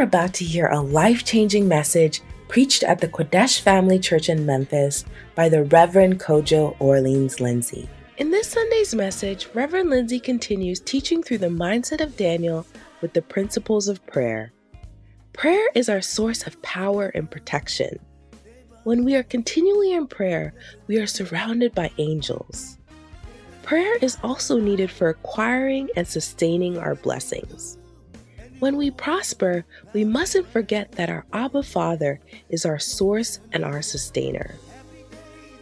are about to hear a life-changing message preached at the Quadesh Family Church in Memphis by the Reverend Kojo Orleans Lindsay. In this Sunday's message, Reverend Lindsay continues teaching through the mindset of Daniel with the principles of prayer. Prayer is our source of power and protection. When we are continually in prayer, we are surrounded by angels. Prayer is also needed for acquiring and sustaining our blessings. When we prosper, we mustn't forget that our Abba Father is our source and our sustainer.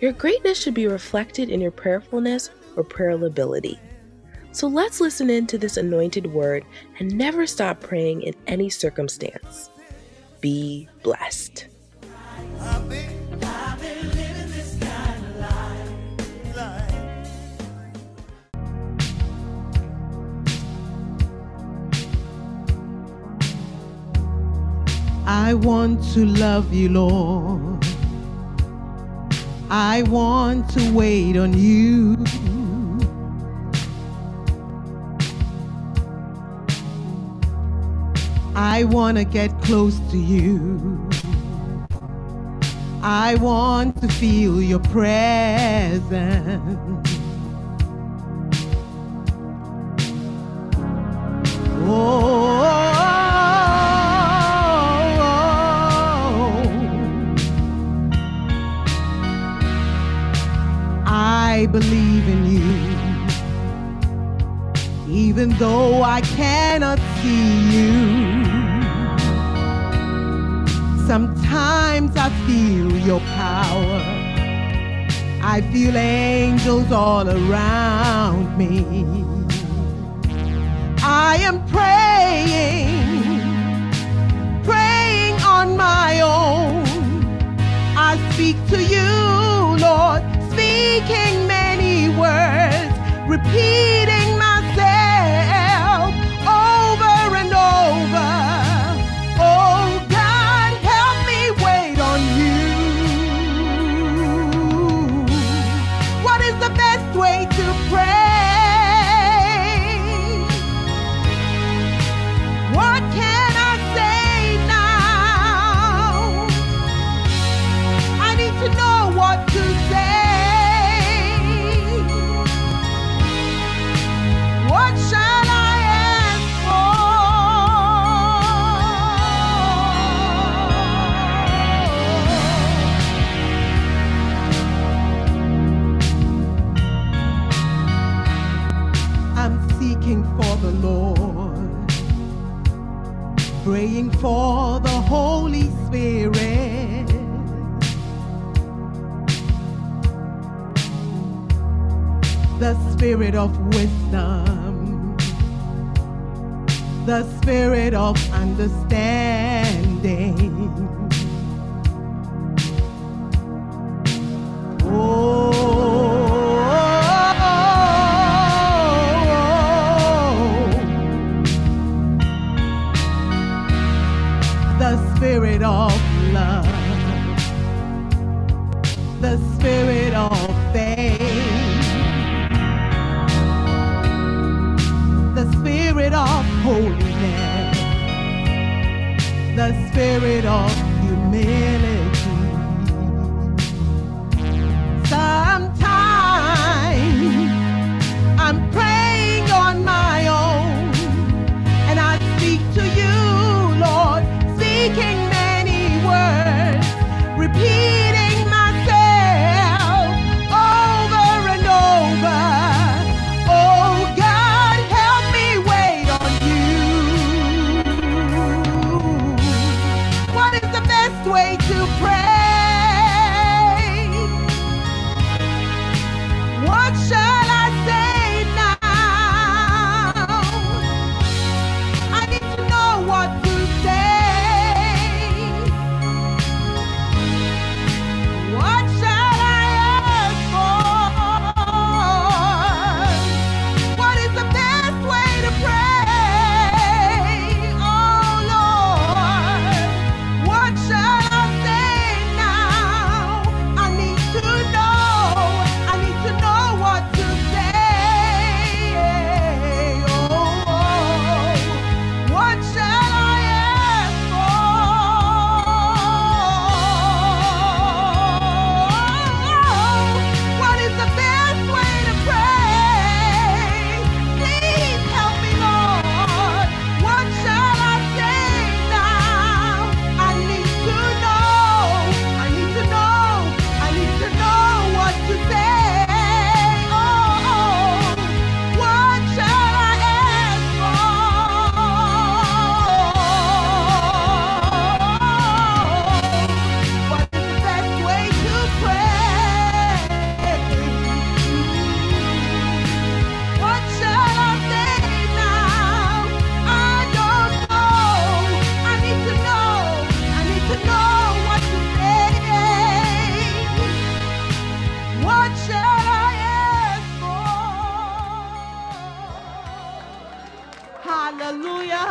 Your greatness should be reflected in your prayerfulness or prayer ability. So let's listen in to this anointed word and never stop praying in any circumstance. Be blessed. I want to love you, Lord. I want to wait on you. I want to get close to you. I want to feel your presence. Oh. I believe in you, even though I cannot see you. Sometimes I feel your power. I feel angels all around me. I am praying on my own. I speak to you, Lord, speaking many words, repeating myself over and over. Oh God, help me wait on you. What is the best way to pray? What can I say now? I need to know what to say. Lord, praying for the Holy Spirit. The Spirit of wisdom, the Spirit of understanding. Spirit of love, the Spirit of faith, the Spirit of holiness, the Spirit of humility. Sometimes I'm praying on my own, and I speak to you, Lord, speaking many words, repeating myself over and over. Oh God, help me wait on you. What is the best way to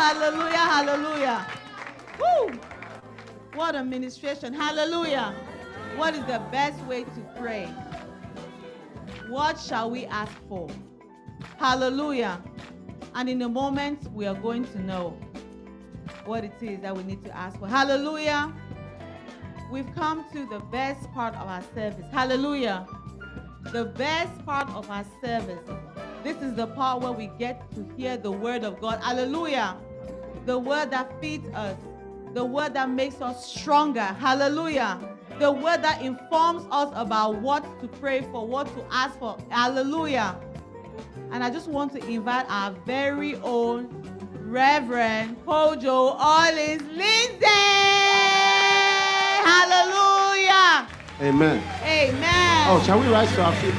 Hallelujah. Hallelujah. Woo. What a ministration. Hallelujah. What is the best way to pray? What shall we ask for? Hallelujah. And in a moment, we are going to know what it is that we need to ask for. Hallelujah. We've come to the best part of our service. Hallelujah. The best part of our service. This is the part where we get to hear the word of God. Hallelujah. The word that feeds us. The word that makes us stronger. Hallelujah. The word that informs us about what to pray for, what to ask for. Hallelujah. And I just want to invite our very own Reverend Kojo Orleans Lindsay. Hallelujah. Amen. Amen. Oh, shall we rise to our feet?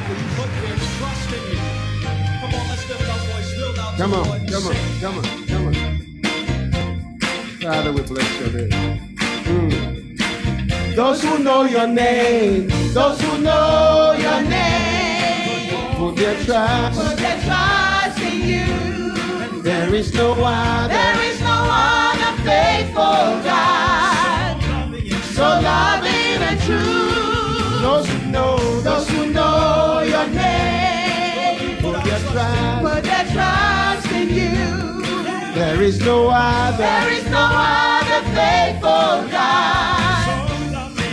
Come on, come on, come on, come on. Father, we bless your name. Those who know your name, those who know your name, put their trust in you. There is no one, faithful God, so loving and true. Those who know your name, put their trust in you. There is no other faithful God,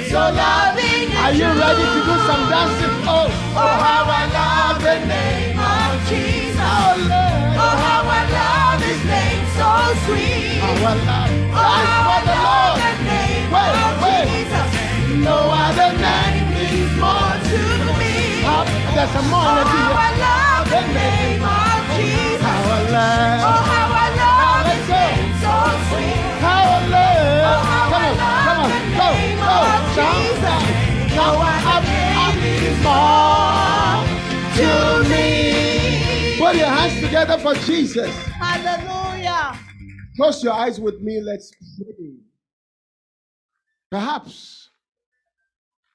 so loving and true. Are you ready to do some dancing? Oh, oh, how I love the name of Jesus. Oh, how I love His name, so sweet. Oh, how I love the name of Jesus. No other name means more to me. There's a more. Oh, how I love the name of Jesus. Oh, how I love His name, so sweet. How I love. Oh, how I love the name of Jesus. No other name means more to me. Put your hands together for Jesus. Hallelujah. Close your eyes with me. Let's pray. Perhaps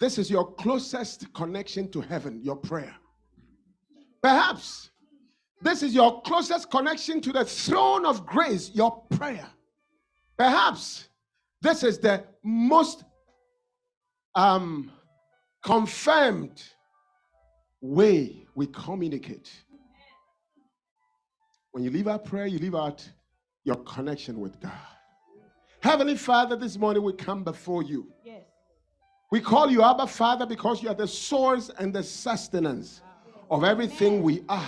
this is your closest connection to heaven, your prayer. Perhaps this is your closest connection to the throne of grace, your prayer. Perhaps this is the most confirmed way we communicate. When you leave out prayer, you leave out your connection with God. Heavenly Father, this morning we come before you. Yes. We call you Abba Father because you are the source and the sustenance of everything we are,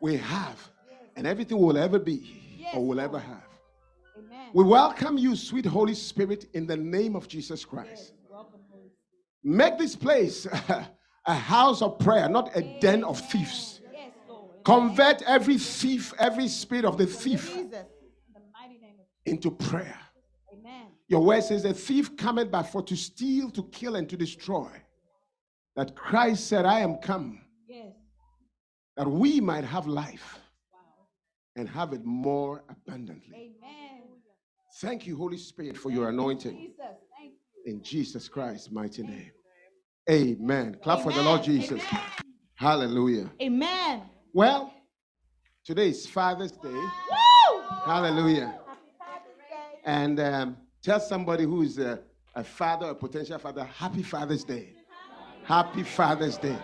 we have, and everything we will ever be or will ever have. We welcome you, sweet Holy Spirit, in the name of Jesus Christ. Make this place a house of prayer, not a den of thieves. Convert every thief, every spirit of the thief into prayer. Your word says, a thief cometh but for to steal, to kill, and to destroy. That Christ said, I am come, that we might have life and have it more abundantly. Amen. Thank you, Holy Spirit, for your anointing. Jesus. Thank you. In Jesus Christ's mighty name. Amen. Amen. Clap for the Lord Jesus. Amen. Hallelujah. Amen. Well, today is Father's Day. Woo! Hallelujah. And tell somebody who is a father, a potential father, happy Father's Day. Happy Father's Day.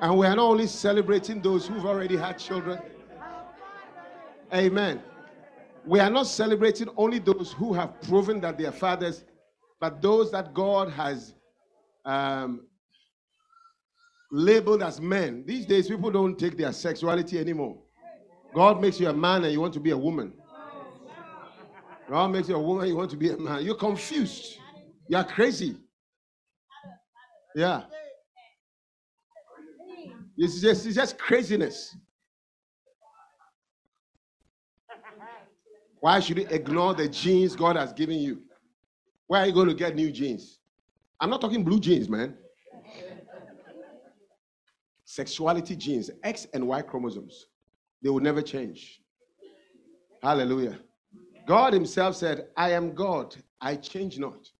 And we are not only celebrating those who've already had children. Amen. We are not celebrating only those who have proven that they are fathers, but those that God has labeled as men. These days, people don't take their sexuality anymore. God makes you a man and you want to be a woman. God makes you a woman, you want to be a man. You're confused. You're crazy. Yeah. It's just craziness. Why should you ignore the genes God has given you? Where are you going to get new genes? I'm not talking blue genes, man. Sexuality genes, X and Y chromosomes. They will never change. Hallelujah. God himself said, I am God, I change not.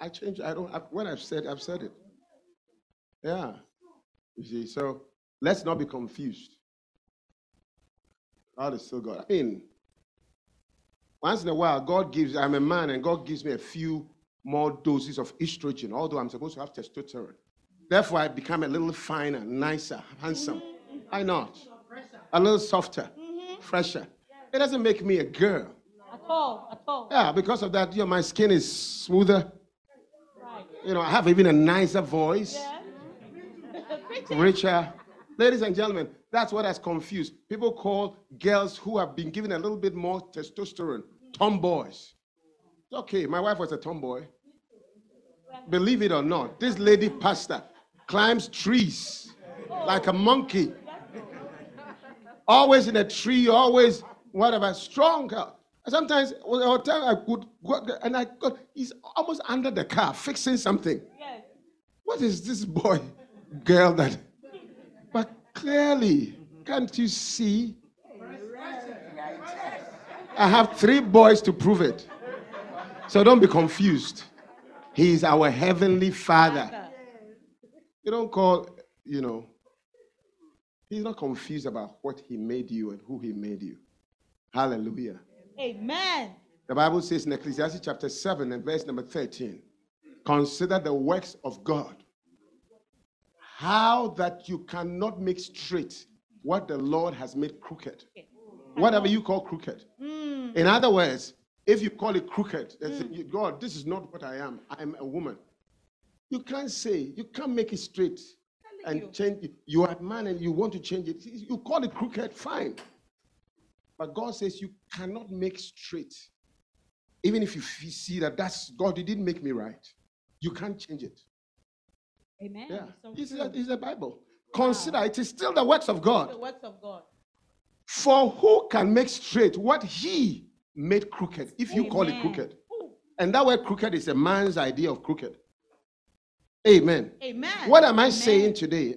I change, I don't, what I've said it. Yeah. You see, so let's not be confused. God is still God. I mean, Once in a while, God gives, I'm a man, and God gives me a few more doses of estrogen, although I'm supposed to have testosterone. Therefore, I become a little finer, nicer, handsome. Mm-hmm. Why not? A little softer, fresher. It doesn't make me a girl. At all, at all. Yeah, because of that, you know, my skin is smoother. Right. You know, I have even a nicer voice. Yeah. Richer. Ladies and gentlemen, that's what has confused. People call girls who have been given a little bit more testosterone tomboys. Okay, my wife was a tomboy. Believe it or not, this lady pastor climbs trees like a monkey. Always in a tree, always whatever, stronger. Sometimes I could go and I got, he's almost under the car fixing something. Yes. What is this boy, girl that? But clearly, can't you see? I have three boys to prove it. So don't be confused. He is our heavenly Father. You don't call, you know, he's not confused about what he made you and who he made you. Hallelujah. Amen. The Bible says in Ecclesiastes chapter 7 and verse number 13, consider the works of God, how that you cannot make straight what the Lord has made crooked. Whatever you call crooked. In other words, if you call it crooked, and say, God, this is not what I am. I'm a woman. You can't say, you can't make it straight and change it. You are a man and you want to change it. You call it crooked, fine. But God says you cannot make straight. Even if you see that that's God, you didn't make me right. You can't change it. Amen. Yeah. So it's the Bible. Wow. Consider it is still the works of God. The works of God. For who can make straight what he made crooked, if you call it crooked. And that word crooked is a man's idea of crooked. Amen. Amen. What am I saying today?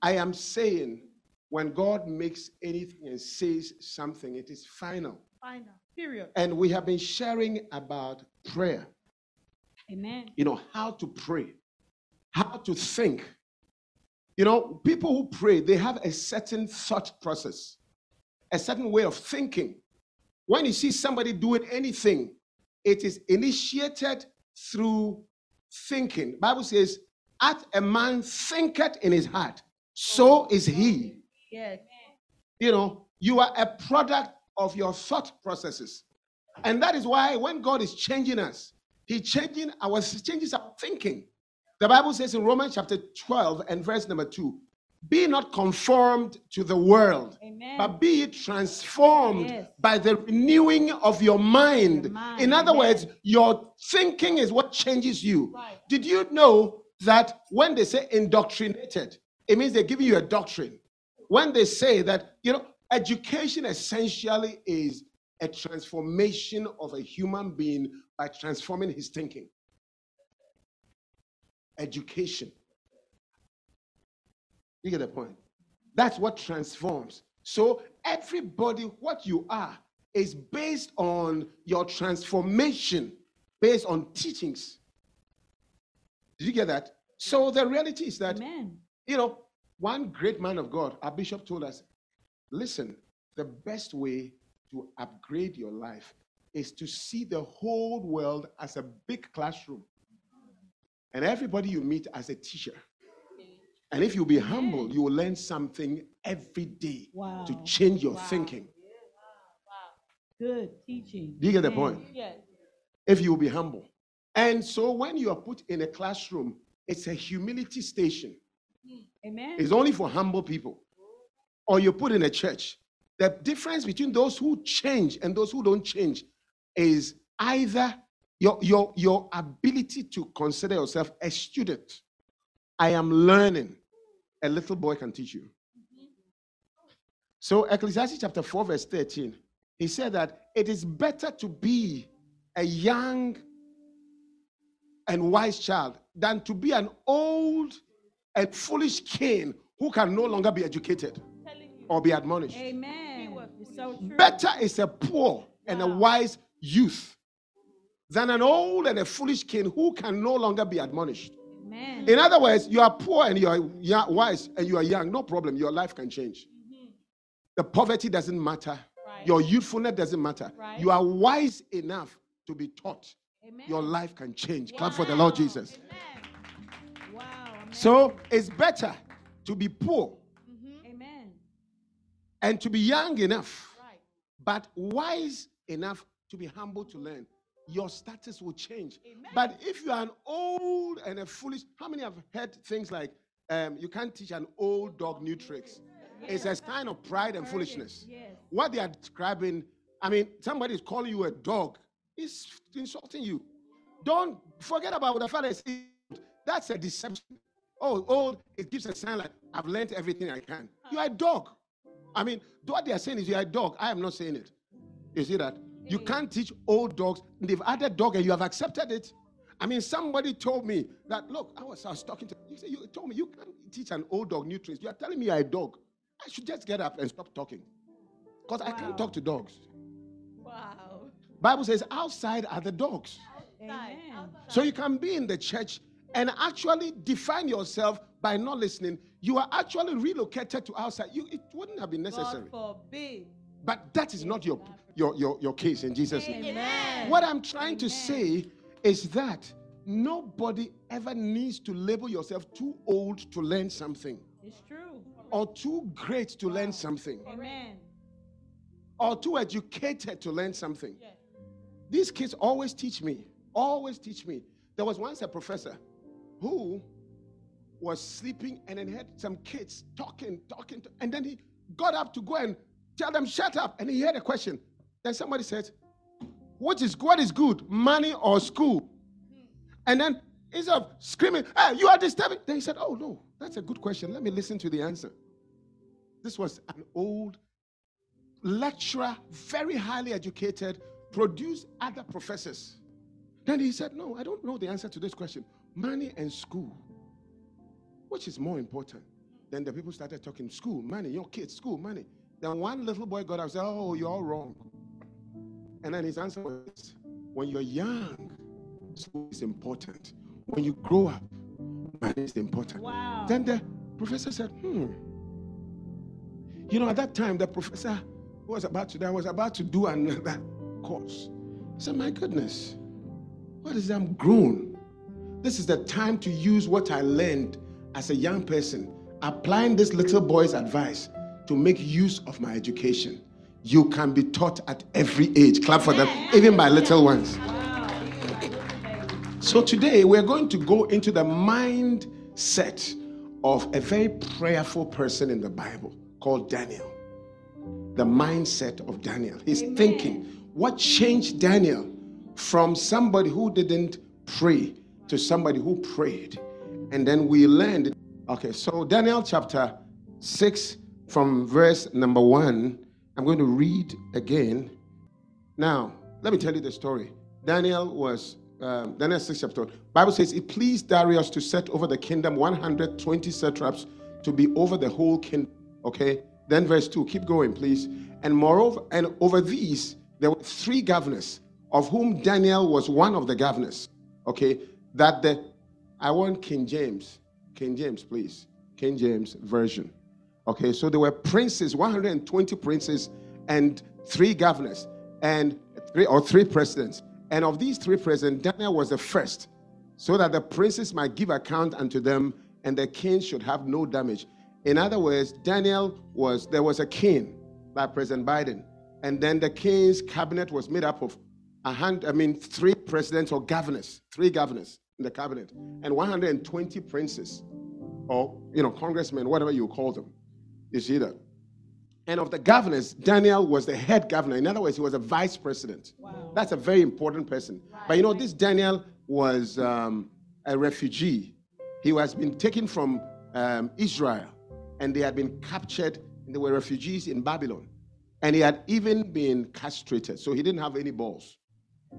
I am saying when God makes anything and says something, it is final. Final. Period. And we have been sharing about prayer. Amen. You know, how to pray, how to think. You know, people who pray, they have a certain thought process, a certain way of thinking. When you see somebody doing anything, it is initiated through thinking. The Bible says, "As a man thinketh in his heart, so is he." Yes. You know, you are a product of your thought processes. And that is why when God is changing us, he changes our thinking. The Bible says in Romans chapter 12 and verse number 2, be not conformed to the world, but be transformed by the renewing of your mind. In other words, your thinking is what changes you. Right. Did you know that when they say indoctrinated, it means they're giving you a doctrine? When they say that, you know, education essentially is a transformation of a human being by transforming his thinking. Education. You get the point? That's what transforms. So everybody, what you are, is based on your transformation, based on teachings. Did you get that? So the reality is that, you know, one great man of God, our bishop told us, listen, the best way to upgrade your life is to see the whole world as a big classroom. And everybody you meet as a teacher. And if you be humble, you will learn something every day to change your thinking. Good teaching. Do you get the point? Yes. If you will be humble. And so when you are put in a classroom, it's a humility station. Amen. It's only for humble people. Or you're put in a church. The difference between those who change and those who don't change is either your ability to consider yourself a student. I am learning. A little boy can teach you. So Ecclesiastes chapter 4 verse 13, he said that it is better to be a young and wise child than to be an old and foolish king who can no longer be educated or be admonished. Amen. So true. Better is a poor and a wise youth than an old and a foolish king who can no longer be admonished. In other words, you are poor and you are wise and you are young. No problem. Your life can change. The poverty doesn't matter. Right. Your youthfulness doesn't matter. Right. You are wise enough to be taught. Amen. Your life can change. Wow. Clap for the Lord Jesus. Amen. Wow. Amen. So it's better to be poor and to be young enough, right, but wise enough to be humble to learn. Your status will change. Amen. But if you are an old and a foolish, how many have heard things like, you can't teach an old dog new tricks? Yes. It's a sign of pride and foolishness. Yes. What they are describing, I mean, somebody is calling you a dog. It's insulting you. Don't forget about what the father is. That's a deception. Oh, old, it gives a sign like, I've learned everything I can. You're a dog. I mean, what they are saying is you're a dog. I am not saying it. You see that? You can't teach old dogs. They've added dog and you have accepted it. I mean, somebody told me that, look, I was talking to you. You told me you can't teach an old dog new tricks. You are telling me you're a dog. I should just get up and stop talking. Because I can't talk to dogs. Wow. Bible says outside are the dogs. Outside. So you can be in the church and actually define yourself by not listening. You are actually relocated to outside. It wouldn't have been necessary. God forbid. But that is not your case in Jesus' name. Amen. What I'm trying to say is that nobody ever needs to label yourself too old to learn something. It's true. Or too great to learn something. Amen. Or too educated to learn something. Yes. These kids always teach me. Always teach me. There was once a professor who was sleeping and then had some kids talking, and then he got up to go and tell them, shut up, and he had a question. Then somebody said, what is good, money or school? And then instead of screaming, hey, you are disturbing, then he said, oh no, that's a good question. Let me listen to the answer. This was an old lecturer, very highly educated, produced other professors. Then he said, no, I don't know the answer to this question. Money and school. Which is more important? Then the people started talking, school, money, your kids, school, money. Then one little boy got up and said, oh, you're all wrong. And then his answer was, when you're young, school is important. When you grow up, money is important. Wow. Then the professor said, You know, at that time, the professor was about to do another course. I said, my goodness, what is that? I'm grown. This is the time to use what I learned as a young person, applying this little boy's advice to make use of my education. You can be taught at every age. Clap for them, even by little ones. So today, we're going to go into the mindset of a very prayerful person in the Bible called Daniel. The mindset of Daniel. He's thinking, what changed Daniel from somebody who didn't pray to somebody who prayed? And then we learned. Okay, so Daniel chapter 6 from verse number 1. I'm going to read again. Now, let me tell you the story. Daniel was, Daniel 6 chapter 1. Bible says, it pleased Darius to set over the kingdom 120 satraps to be over the whole kingdom. Okay, then verse 2. Keep going, please. And moreover, and over these, there were 3 governors, of whom Daniel was one of the governors. Okay, that the I want King James, please. King James version. Okay, so there were princes, 120 princes and 3 governors and 3 presidents. And of these 3 presidents, Daniel was the first, so that the princes might give account unto them and the king should have no damage. In other words, there was a king by President Biden. And then the king's cabinet was made up of 3 presidents or governors, 3 governors in the cabinet, and 120 princes or, congressmen, whatever you call them. You see that? And of the governors, Daniel was the head governor. In other words, he was a vice president. Wow. That's a very important person. Right. But this Daniel was a refugee. He has been taken from Israel, and they had been captured, and they were refugees in Babylon. And he had even been castrated, so he didn't have any balls.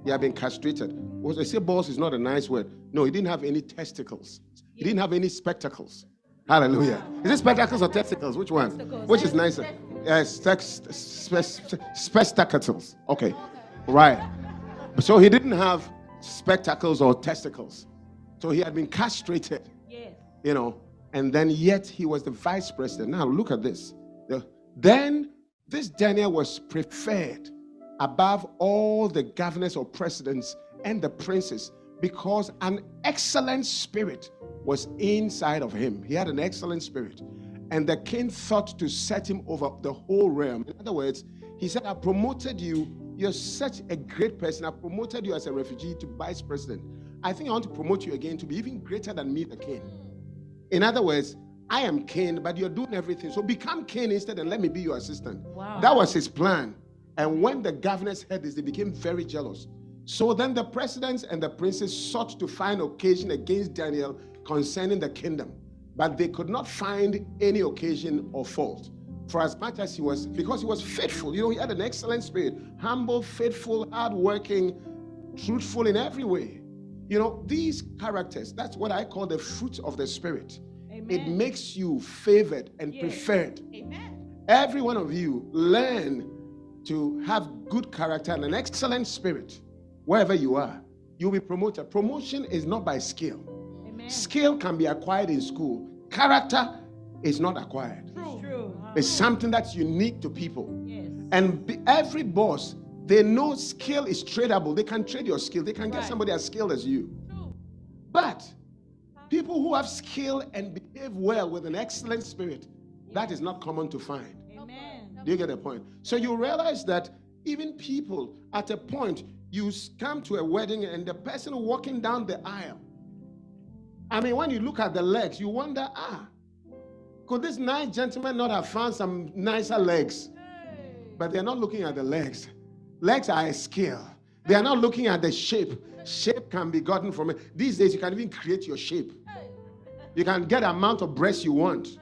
He had been castrated. Well, I say balls is not a nice word. No, he didn't have any testicles. He didn't have any spectacles. Hallelujah. Is it spectacles or testicles? Which one? Testicles. Which is nicer? Spectacles. Okay. Right. So he didn't have spectacles or testicles. So he had been castrated. Yeah. And then yet he was the vice president. Now look at this. Then This Daniel was preferred above all the governors or presidents and the princes because an excellent spirit was inside of him. He had an excellent spirit. And the king thought to set him over the whole realm. In other words, he said, I promoted you. You're such a great person. I promoted you as a refugee to vice president. I think I want to promote you again to be even greater than me, the king. In other words, I am king, but you're doing everything. So become king instead and let me be your assistant. Wow. That was his plan. And when the governors heard this, they became very jealous. So then the presidents and the princes sought to find occasion against Daniel concerning the kingdom, but they could not find any occasion or fault. For as much as he was, because he was faithful, you know, he had an excellent spirit, humble, faithful, hardworking, truthful in every way. You know, these characters, that's what I call the fruit of the spirit. Amen. It makes you favored and preferred. Amen. Every one of you learn to have good character and an excellent spirit. Wherever you are, you'll be promoted. Promotion is not by skill. Amen. Skill can be acquired in school. Character is not acquired. It's true. It's something that's unique to people. Yes. And every boss, they know skill is tradable. They can trade your skill. They can get somebody as skilled as you. True. But people who have skill and behave well with an excellent spirit, that is not common to find. Amen. Do you get the point? So you realize that even people at a point, you come to a wedding and the person walking down the aisle, I mean, when you look at the legs, you wonder, could this nice gentleman not have found some nicer legs? Hey. But they're not looking at the legs. Legs are a skill. They are not looking at the shape. Shape can be gotten from it. These days, you can even create your shape. You can get the amount of breasts you want.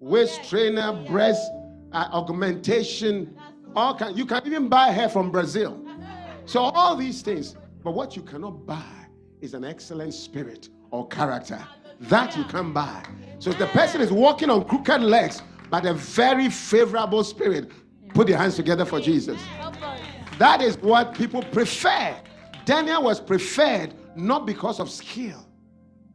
Waist trainer, breast augmentation. You can even buy hair from Brazil. So all these things, but what you cannot buy is an excellent spirit or character. That you can buy. So if the person is walking on crooked legs, but a very favorable spirit, put your hands together for Jesus. That is what people prefer. Daniel was preferred not because of skill,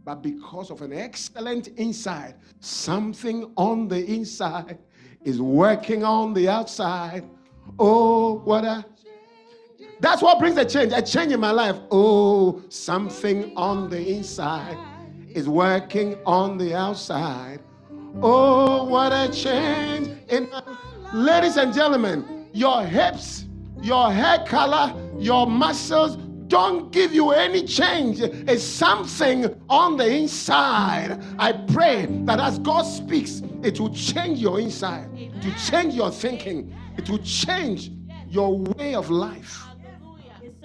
but because of an excellent inside. Something on the inside is working on the outside. Oh, what a... That's what brings a change in my life. Oh, something on the inside is working on the outside. Oh, what a change in my life. Ladies and gentlemen, your hips, your hair color, your muscles don't give you any change. It's something on the inside. I pray that as God speaks, it will change your inside. It will change your thinking. It will change your way of life.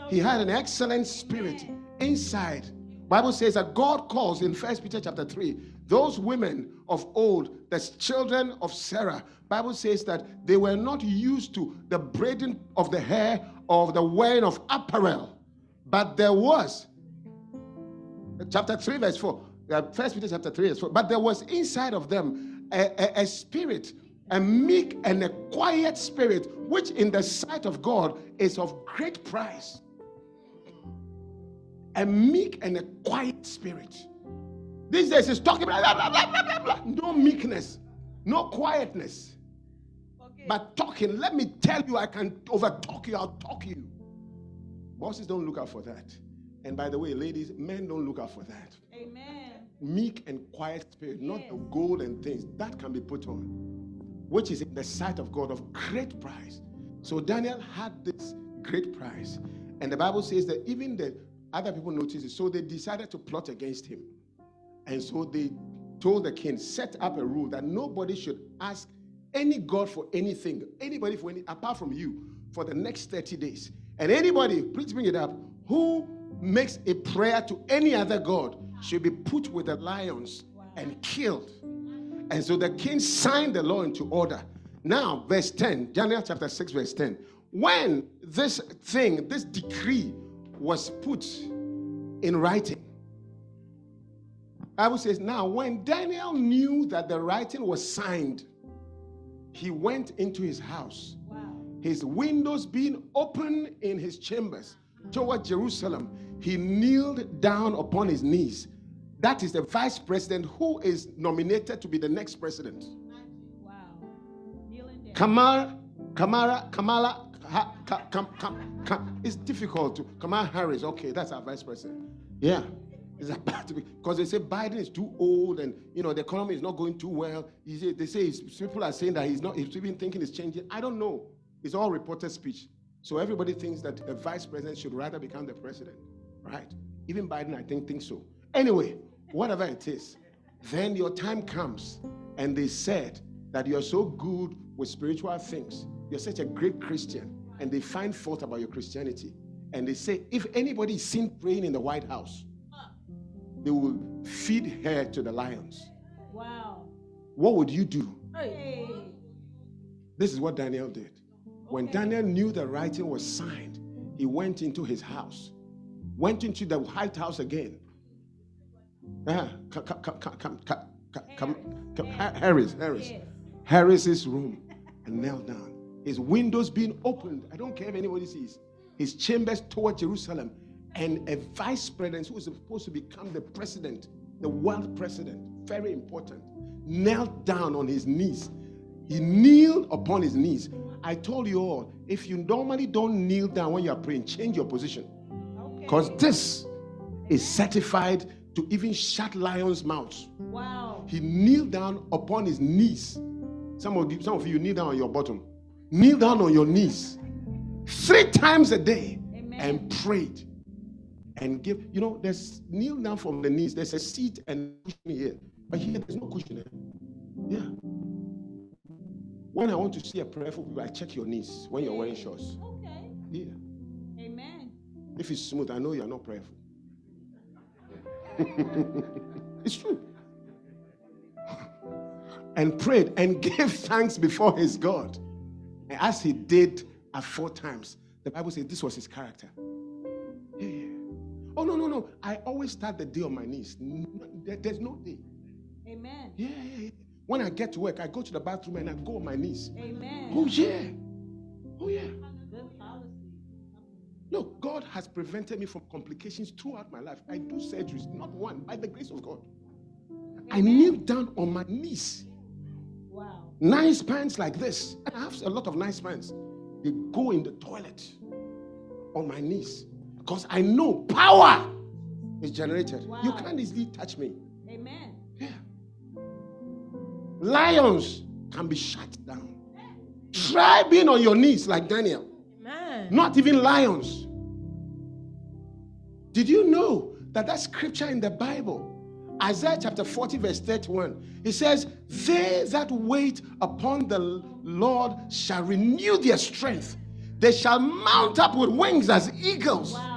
He had an excellent spirit inside. Bible says that God calls in 1 Peter chapter 3, those women of old, the children of Sarah, Bible says that they were not used to the braiding of the hair or the wearing of apparel. But there was, chapter 3 verse 4, 1 Peter chapter 3 verse 4, but there was inside of them a spirit, a meek and a quiet spirit, which in the sight of God is of great price. A meek and a quiet spirit. These days it's talking blah, blah, blah, blah, blah, blah. No meekness, no quietness, but talking. Let me tell you, I can overtalk you, I'll talk you. Bosses don't look out for that. And by the way, ladies, men don't look out for that. Amen. Meek and quiet spirit, not the gold and things. That can be put on, which is in the sight of God of great price. So Daniel had this great price. And the Bible says that even the other people noticed it, so they decided to plot against him. And so they told the king, set up a rule that nobody should ask any god for anything, anybody for any, apart from you, for the next 30 days. And anybody, please bring it up, who makes a prayer to any other god should be put with the lions and killed. And so the king signed the law into order. Now, verse 10, Daniel chapter 6, verse 10. When this thing, this decree, was put in writing, Bible says, now when Daniel knew that the writing was signed, he went into his house, his windows being open in his chambers toward Jerusalem. He kneeled down upon his knees. That is the vice president who is nominated to be the next president. Wow. It's difficult to. Kamala Harris, okay, that's our vice president. Yeah. It's about to be, because they say Biden is too old and, you know, the economy is not going too well. They say people are saying that he's not, he's even thinking it's changing. I don't know. It's all reported speech. So everybody thinks that a vice president should rather become the president, right? Even Biden, I think, thinks so. Anyway, whatever it is, then your time comes and they said that you're so good with spiritual things. You're such a great Christian. And they find fault about your Christianity. And they say, if anybody is seen praying in the White House, they will feed her to the lions. Wow. What would you do? Hey. This is what Daniel did. When Daniel knew the writing was signed, he went into his house, went into the White House again. Harris's room, and knelt down. His windows being opened. I don't care if anybody sees. His chambers toward Jerusalem. And a vice president who was supposed to become the president, the world president, very important, knelt down on his knees. He kneeled upon his knees. I told you all, if you normally don't kneel down when you are praying, change your position. Because this is certified to even shut lions' mouths. Wow. He kneeled down upon his knees. Some of you kneel down on your bottom. Kneel down on your knees 3 times a day. Amen. And prayed. And give, you know, there's kneel down from the knees. There's a seat and cushion here, but here there's no cushion there. Yeah. When I want to see a prayerful people, I check your knees when you're wearing shorts. Okay. Yeah. Amen. If it's smooth, I know you're not prayerful. It's true. And prayed and gave thanks before his God, and as he did at 4 times, the Bible says this was his character. Oh, no. I always start the day on my knees. There's no day. Amen. Yeah. When I get to work, I go to the bathroom and I go on my knees. Amen. Oh, yeah. Oh, yeah. Good policy. No, God has prevented me from complications throughout my life. I do surgeries, not one, by the grace of God. Amen. I kneel down on my knees. Wow. Nice pants like this. And I have a lot of nice pants. They go in the toilet on my knees. Because I know power is generated. Wow. You can't easily touch me. Amen. Yeah. Lions can be shut down. Amen. Try being on your knees like Daniel. Amen. Not even lions. Did you know that scripture in the Bible, Isaiah chapter 40 verse 31, it says, they that wait upon the Lord shall renew their strength. They shall mount up with wings as eagles. Wow.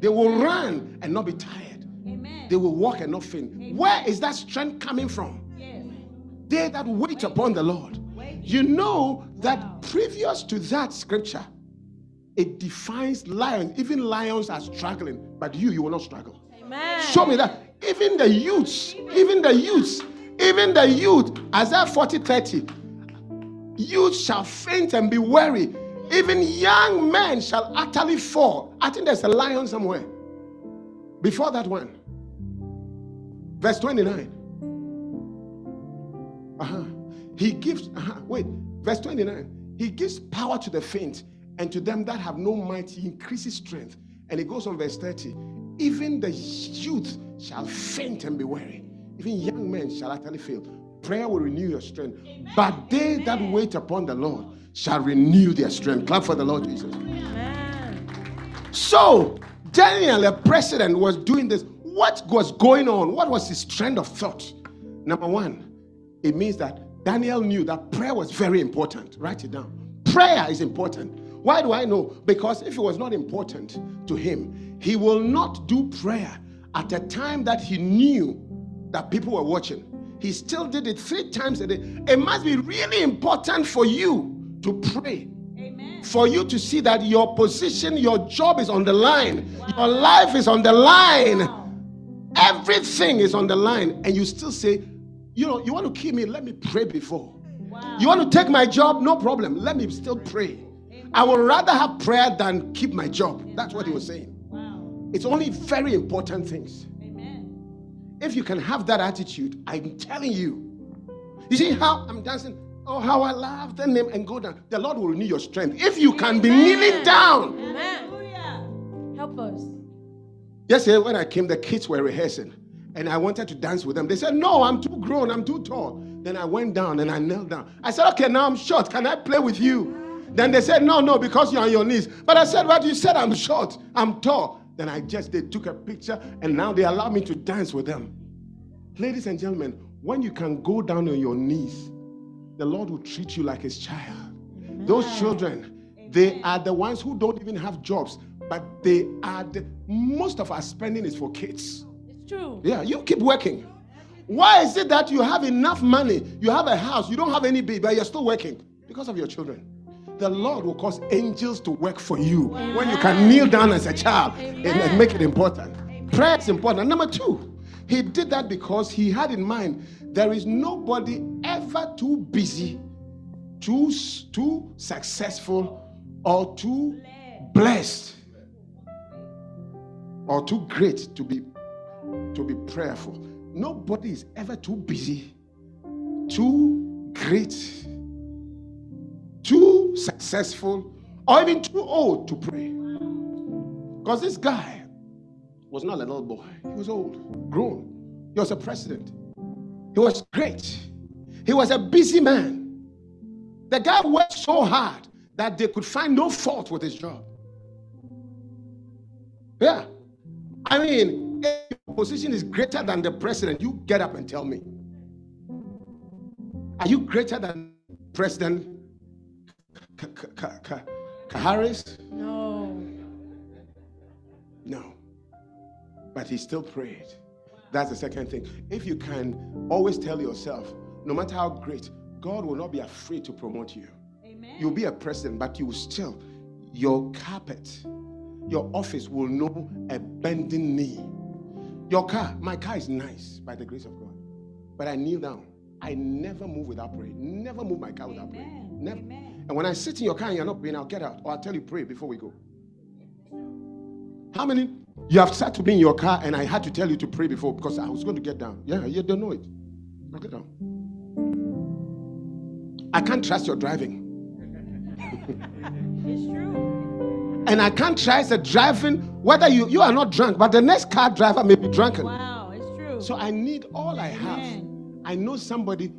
They will run and not be tired. Amen. They will walk and not faint. Amen. Where is that strength coming from? Yes. They that wait upon the Lord. Wait. You know that previous to that scripture, it defines lions. Even lions are struggling, but you will not struggle. Amen. Show me that. Even the youth, Isaiah 40:30, youth shall faint and be weary. Even young men shall utterly fall. I think there's a lion somewhere. Before that one. Verse 29. He gives, verse 29. He gives power to the faint, and to them that have no might, he increases strength. And it goes on verse 30. Even the youth shall faint and be weary. Even young men shall utterly fail. Prayer will renew your strength. Amen. But they that wait upon the Lord shall renew their strength. Clap for the Lord Jesus. Amen. So, Daniel, the president, was doing this. What was going on? What was his trend of thought? Number one, it means that Daniel knew that prayer was very important. Write it down. Prayer is important. Why do I know? Because if it was not important to him, he will not do prayer at a time that he knew that people were watching. He still did it 3 times a day. It must be really important for you to pray. Amen. For you to see that your position, your job is on the line. Wow. Your life is on the line. Wow. Everything is on the line. And you still say, you know, you want to kill me? Let me pray before. Wow. You want to take my job? No problem. Let me still pray. Amen. I would rather have prayer than keep my job. Amen. That's what he was saying. Wow. It's only very important things. Amen. If you can have that attitude, I'm telling you. You see how I'm dancing? Oh, how I love the name, and go down. The Lord will renew your strength. If you can be kneeling down. Amen. Help us. Yesterday when I came, the kids were rehearsing. And I wanted to dance with them. They said, no, I'm too grown. I'm too tall. Then I went down and I knelt down. I said, okay, now I'm short. Can I play with you? Then they said, no, because you're on your knees. But I said, but you said I'm short. I'm tall. Then they took a picture. And now they allow me to dance with them. Ladies and gentlemen, when you can go down on your knees, the Lord will treat you like his child. Amen. Those children, they are the ones who don't even have jobs. But they are most of our spending is for kids. True. Yeah, you keep working. Why is it that you have enough money, you have a house, you don't have any baby, but you're still working? Because of your children. The Lord will cause angels to work for you. Amen. When you can kneel down as a child and make it important. Amen. Prayer is important. Number two, he did that because he had in mind there is nobody ever too busy, too successful, or too blessed, or too great to be prayerful. Nobody is ever too busy, too great, too successful, or even too old to pray. Because this guy was not a little boy. He was old, grown. He was a president. He was great. He was a busy man. The guy worked so hard that they could find no fault with his job. Yeah. I mean, your position is greater than the president. You get up and tell me. Are you greater than President Harris? No. But he still prayed. That's the second thing. If you can always tell yourself, no matter how great, God will not be afraid to promote you. Amen. You'll be a president, but you will still, your carpet, your office will know a bending knee. Your car, my car is nice by the grace of God. But I kneel down. I never move without praying. Never move my car without praying. Never. Amen. And when I sit in your car and you're not praying, I'll get out. Or I'll tell you, pray before we go. How many? You have sat to be in your car and I had to tell you to pray before because I was going to get down. Yeah, you don't know it. I'll get down. I can't trust your driving. It's true. And I can't trust the driving, whether you are not drunk, but the next car driver may be drunken. Wow, it's true. So I need all I have. Amen. I know something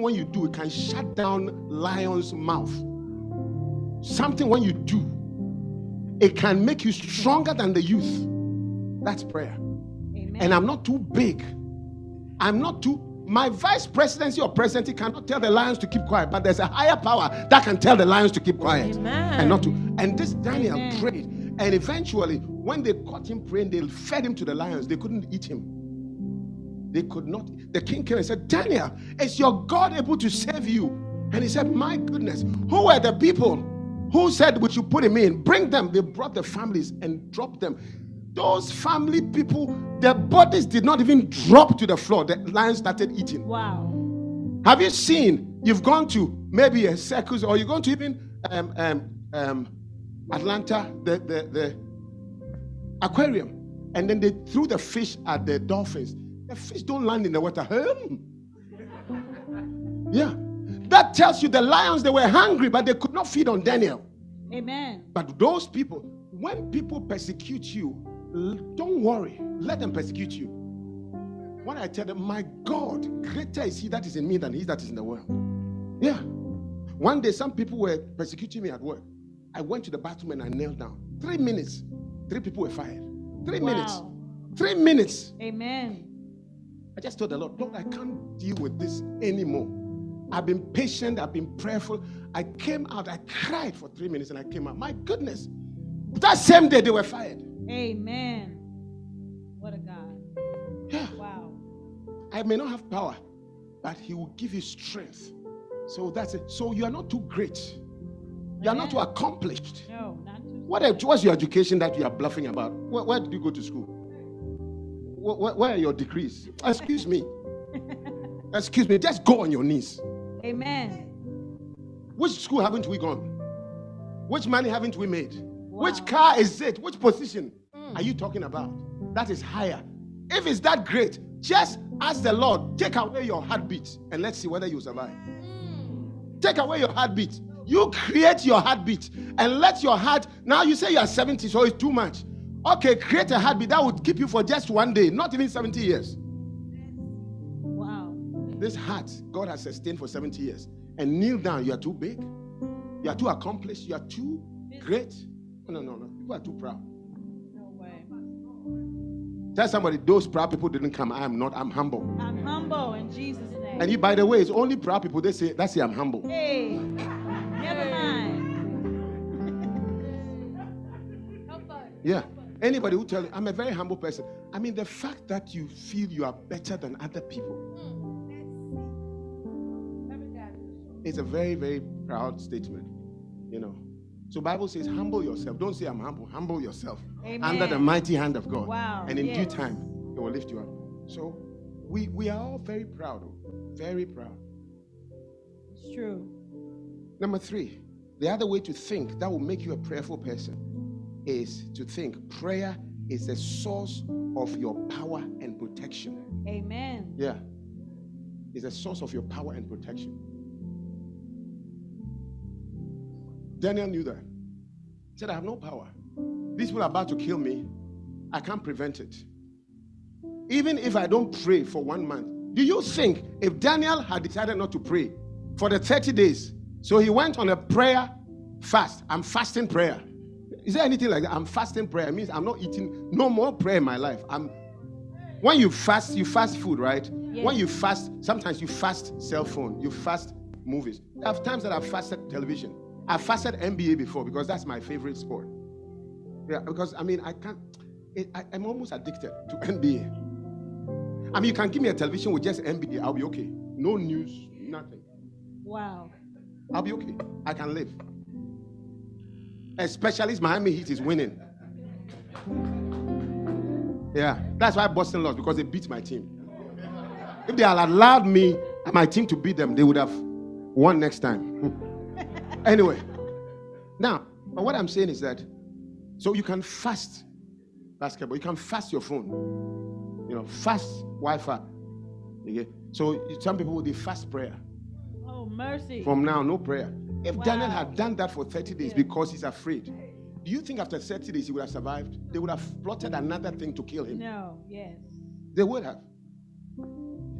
when you do, it can shut down lion's mouth. Something when you do, it can make you stronger than the youth. That's prayer. Amen. And I'm not too big. My vice presidency or presidency cannot tell the lions to keep quiet, but there's a higher power that can tell the lions to keep quiet. Amen. And not to. And this Daniel prayed, and eventually, when they caught him praying, they fed him to the lions. They couldn't eat him. They could not. The king came and said, Daniel, is your God able to save you? And he said, my goodness, who were the people who said we should put him in? Bring them. They brought the families and dropped them. Those family people, their bodies did not even drop to the floor. The lions started eating. Wow. Have you seen? You've gone to maybe a circus, or you've gone to even Atlanta, the aquarium. And then they threw the fish at the dolphins. The fish don't land in the water. Yeah. That tells you the lions, they were hungry, but they could not feed on Daniel. Amen. But those people, when people persecute you, don't worry. Let them persecute you. When I tell them, my God, greater is he that is in me than he that is in the world. Yeah. One day, some people were persecuting me at work. I went to the bathroom and I knelt down. 3 minutes. 3 people were fired. 3 minutes. 3 minutes. Amen. I just told the Lord, Lord, I can't deal with this anymore. I've been patient. I've been prayerful. I came out. I cried for 3 minutes and I came out. My goodness. That same day, they were fired. Amen. What a God. Yeah. Wow. I may not have power, but he will give you strength. So that's it. So you are not too great. You are not too accomplished. No, not too. What's your education that you are bluffing about? Where did you go to school? Where are your degrees? Excuse me. Excuse me. Just go on your knees. Amen. Which school haven't we gone? Which money haven't we made? Wow. Which car is it? Which position are you talking about? That is higher. If it's that great, just ask the Lord, take away your heartbeat and let's see whether you survive. Take away your heartbeat. You create your heartbeat and let your heart. Now you say you are 70, so it's too much. Okay, create a heartbeat that would keep you for just one day, not even 70 years. Wow. This heart, God has sustained for 70 years. And kneel down, you are too big. You are too accomplished. You are too great. No. People are too proud. No way. Tell somebody, those proud people didn't come. I am not. I'm humble. I'm humble in Jesus' name. And you, by the way, it's only proud people. They say, that's it, I'm humble. Hey. Never mind. Yeah. Anybody who tells you, I'm a very humble person. I mean, the fact that you feel you are better than other people. It's a very, very proud statement, you know. So Bible says, humble yourself. Don't say I'm humble. Humble yourself. Amen. Under the mighty hand of God. Wow. And in due time, it will lift you up. So we are all very proud. Very proud. It's true. Number 3, the other way to think that will make you a prayerful person is to think prayer is the source of your power and protection. Amen. Yeah. It's a source of your power and protection. Daniel knew that. He said, I have no power. These people are about to kill me. I can't prevent it. Even if I don't pray for 1 month. Do you think if Daniel had decided not to pray for the 30 days, so he went on a prayer fast. I'm fasting prayer. Is there anything like that? I'm fasting prayer. It means I'm not eating, no more prayer in my life. When you fast food, right? Yes. When you fast, sometimes you fast cell phone. You fast movies. I have times that I've fasted television. I fasted NBA before because that's my favorite sport. Yeah, because I mean, I can't, I'm almost addicted to NBA. I mean, you can give me a television with just NBA, I'll be okay. No news, nothing. Wow. I'll be okay. I can live. Especially Miami Heat is winning. Yeah, that's why Boston lost, because they beat my team. If they had allowed me and my team to beat them, they would have won next time. Anyway, now, but what I'm saying is that, so you can fast basketball, you can fast your phone, you know, fast Wi-Fi. Okay? So some people, they fast prayer. Oh, mercy. From now, no prayer. If Daniel had done that for 30 days because he's afraid, do you think after 30 days he would have survived? They would have plotted another thing to kill him. No, yes. They would have.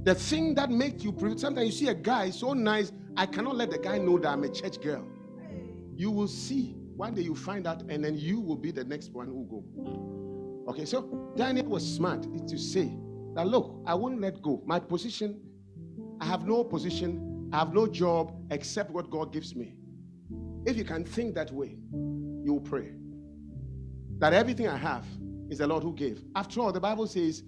The thing that makes you, sometimes you see a guy so nice, I cannot let the guy know that I'm a church girl. You will see. One day you find out, and then you will be the next one who will go. Okay, so Daniel was smart to say that, look, I won't let go. My position, I have no position, I have no job except what God gives me. If you can think that way, you will pray. That everything I have is the Lord who gave. After all, the Bible says,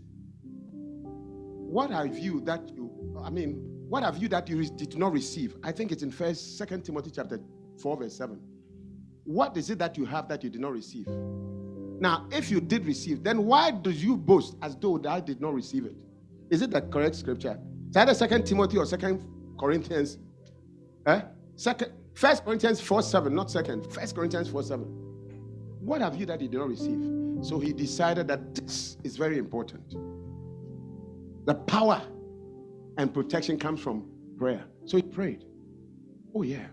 what have you that you did not receive? I think it's in 2 Timothy chapter 4, verse 7. What is it that you have that you did not receive? Now, if you did receive, then why do you boast as though I did not receive it? Is it the correct scripture? It's either 2 Timothy or 2 Corinthians. 1 Corinthians 4, 7, not 2nd. 1 Corinthians 4, 7. What have you that you did not receive? So he decided that this is very important. The power and protection comes from prayer. So he prayed. Oh, yeah.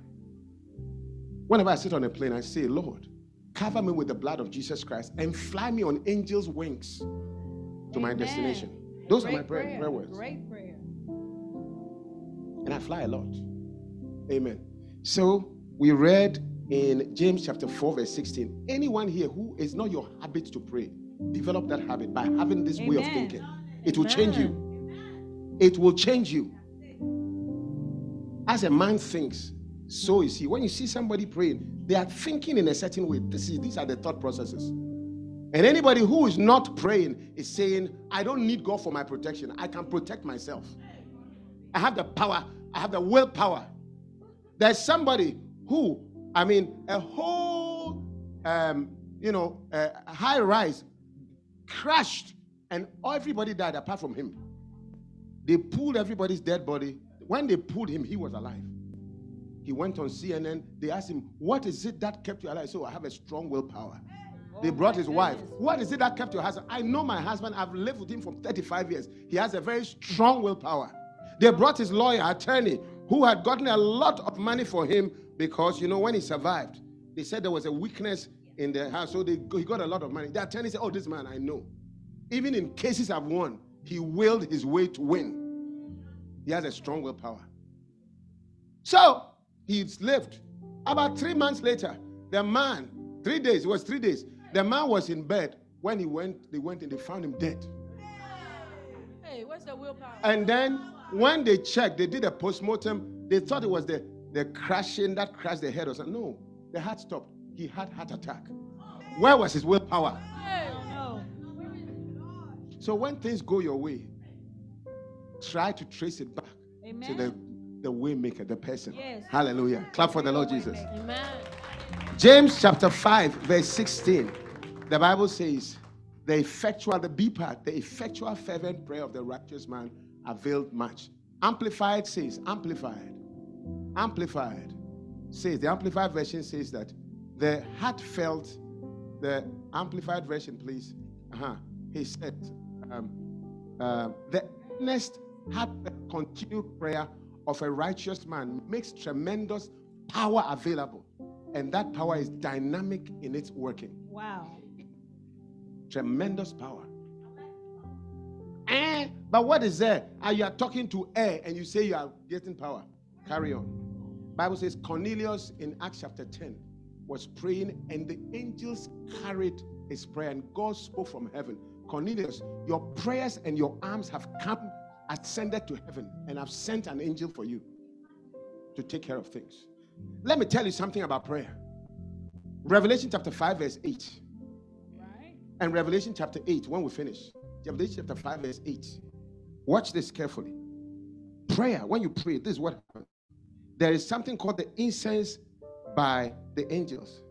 Whenever I sit on a plane, I say, Lord, cover me with the blood of Jesus Christ and fly me on angels' wings to my destination. Those are my prayer words. Great prayer. And I fly a lot. Amen. So we read in James chapter 4, verse 16, anyone here who is not your habit to pray, develop that habit by having this way of thinking. It will change you. It will change you. As a man thinks, so is he. When you see somebody praying, they are thinking in a certain way. These are the thought processes. And anybody who is not praying is saying, I don't need God for my protection. I can protect myself. I have the power. I have the willpower. There's somebody who, a whole, high rise crashed and everybody died apart from him. They pulled everybody's dead body. When they pulled him, he was alive. He went on CNN. They asked him, what is it that kept you alive? So I have a strong willpower. They brought his wife. What is it that kept your husband? I know my husband. I've lived with him for 35 years. He has a very strong willpower. They brought his lawyer, attorney. who had gotten a lot of money for him because, you know, when he survived, they said there was a weakness in their house, so he got a lot of money. Their attorney said, oh, this man, I know. Even in cases I've won, he willed his way to win. He has a strong willpower. So he's lived. About 3 months later, the man, 3 days, it was 3 days, the man was in bed. When he went, they went and they found him dead. Hey, what's the willpower? And then when they checked, they did a postmortem, they thought it was the crashing that crashed the head or something. No, the heart stopped. He had heart attack. Where was his willpower? So when things go your way, try to trace it back to the way maker, the person. Yes. Hallelujah. Clap for the Lord Jesus. Amen. James chapter 5, verse 16. The Bible says, the effectual, the B part, the effectual fervent prayer of the righteous man availed much. Amplified says, Amplified says, the Amplified version says that the heartfelt, the Amplified version, please. He said, the earnest, heartfelt, continued prayer of a righteous man makes tremendous power available. And that power is dynamic in its working. Wow. Tremendous power. But what is there? You are talking to air and you say you are getting power. Carry on. Bible says Cornelius in Acts chapter 10 was praying and the angels carried his prayer and God spoke from heaven. Cornelius, your prayers and your arms have come, ascended to heaven, and I've sent an angel for you to take care of things. Let me tell you something about prayer. Revelation chapter 5 verse 8. And Revelation chapter 8, when we finish, Revelation chapter 5, verse 8. Watch this carefully. Prayer, when you pray, this is what happens. There is something called the incense by the angels.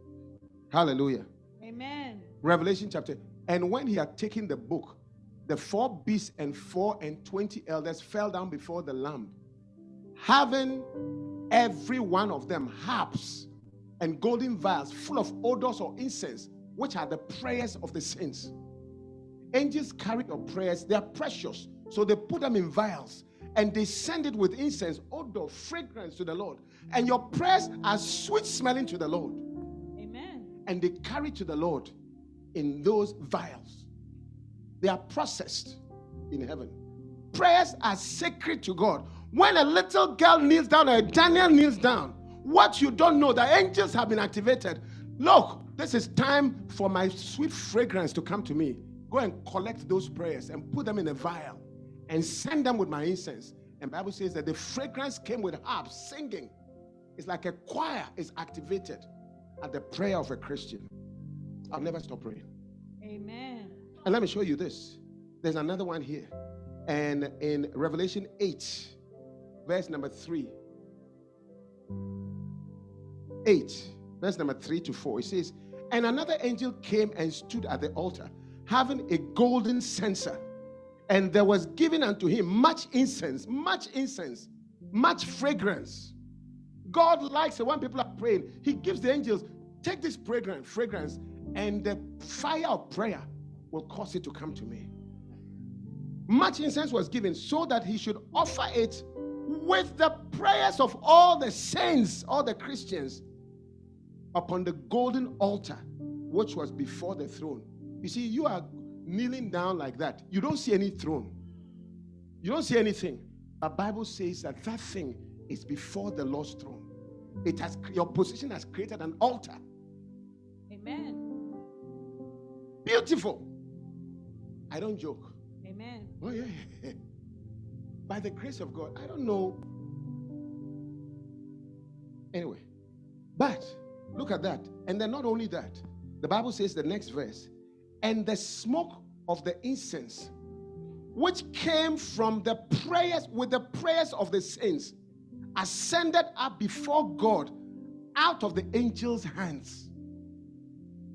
Hallelujah. Amen. Revelation chapter. And when he had taken the book, the 4 beasts and 4 and 20 elders fell down before the Lamb, having every one of them harps and golden vials full of odors or incense, which are the prayers of the saints. Angels carry your prayers. They are precious. So they put them in vials. And they send it with incense, odor, fragrance to the Lord. And your prayers are sweet smelling to the Lord. Amen. And they carry to the Lord in those vials. They are processed in heaven. Prayers are sacred to God. When a little girl kneels down or a Daniel kneels down, what you don't know, the angels have been activated. Look. This is time for my sweet fragrance to come to me. Go and collect those prayers and put them in a vial and send them with my incense. And the Bible says that the fragrance came with harps singing. It's like a choir is activated at the prayer of a Christian. I'll never stop praying. Amen. And let me show you this. There's another one here. And in Revelation 8, verse number 3. 8. Verse number 3 to 4, it says, and another angel came and stood at the altar, having a golden censer, and there was given unto him much incense, much fragrance. God likes it when people are praying. He gives the angels, take this fragrance, and the fire of prayer will cause it to come to me. Much incense was given so that he should offer it with the prayers of all the saints, all the Christians, upon the golden altar, which was before the throne. You see, you are kneeling down like that. You don't see any throne. You don't see anything. The Bible says that that thing is before the Lord's throne. It has, your position has created an altar. Amen. Beautiful. I don't joke. Amen. Oh, yeah. By the grace of God, I don't know. Anyway, but look at that. And then not only that, the Bible says the next verse, and the smoke of the incense, which came from the prayers, with the prayers of the saints, ascended up before God out of the angels' hands.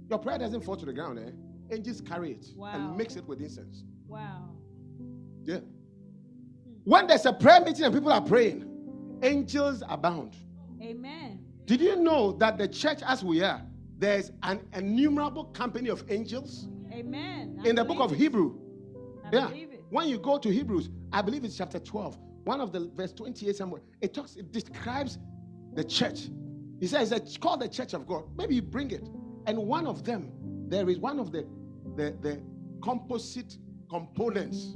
Your prayer doesn't fall to the ground, eh? Angels carry it and mix it with incense. Wow. Yeah. When there's a prayer meeting and people are praying, angels abound. Amen. Did you know that the church as we are, there's an innumerable company of angels? Amen. In the book of Hebrews. When you go to Hebrews, I believe it's chapter 12. one of the verse 28 somewhere, it describes the church. He says it's called the church of God. Maybe you bring it. And one of them, there is one of the composite components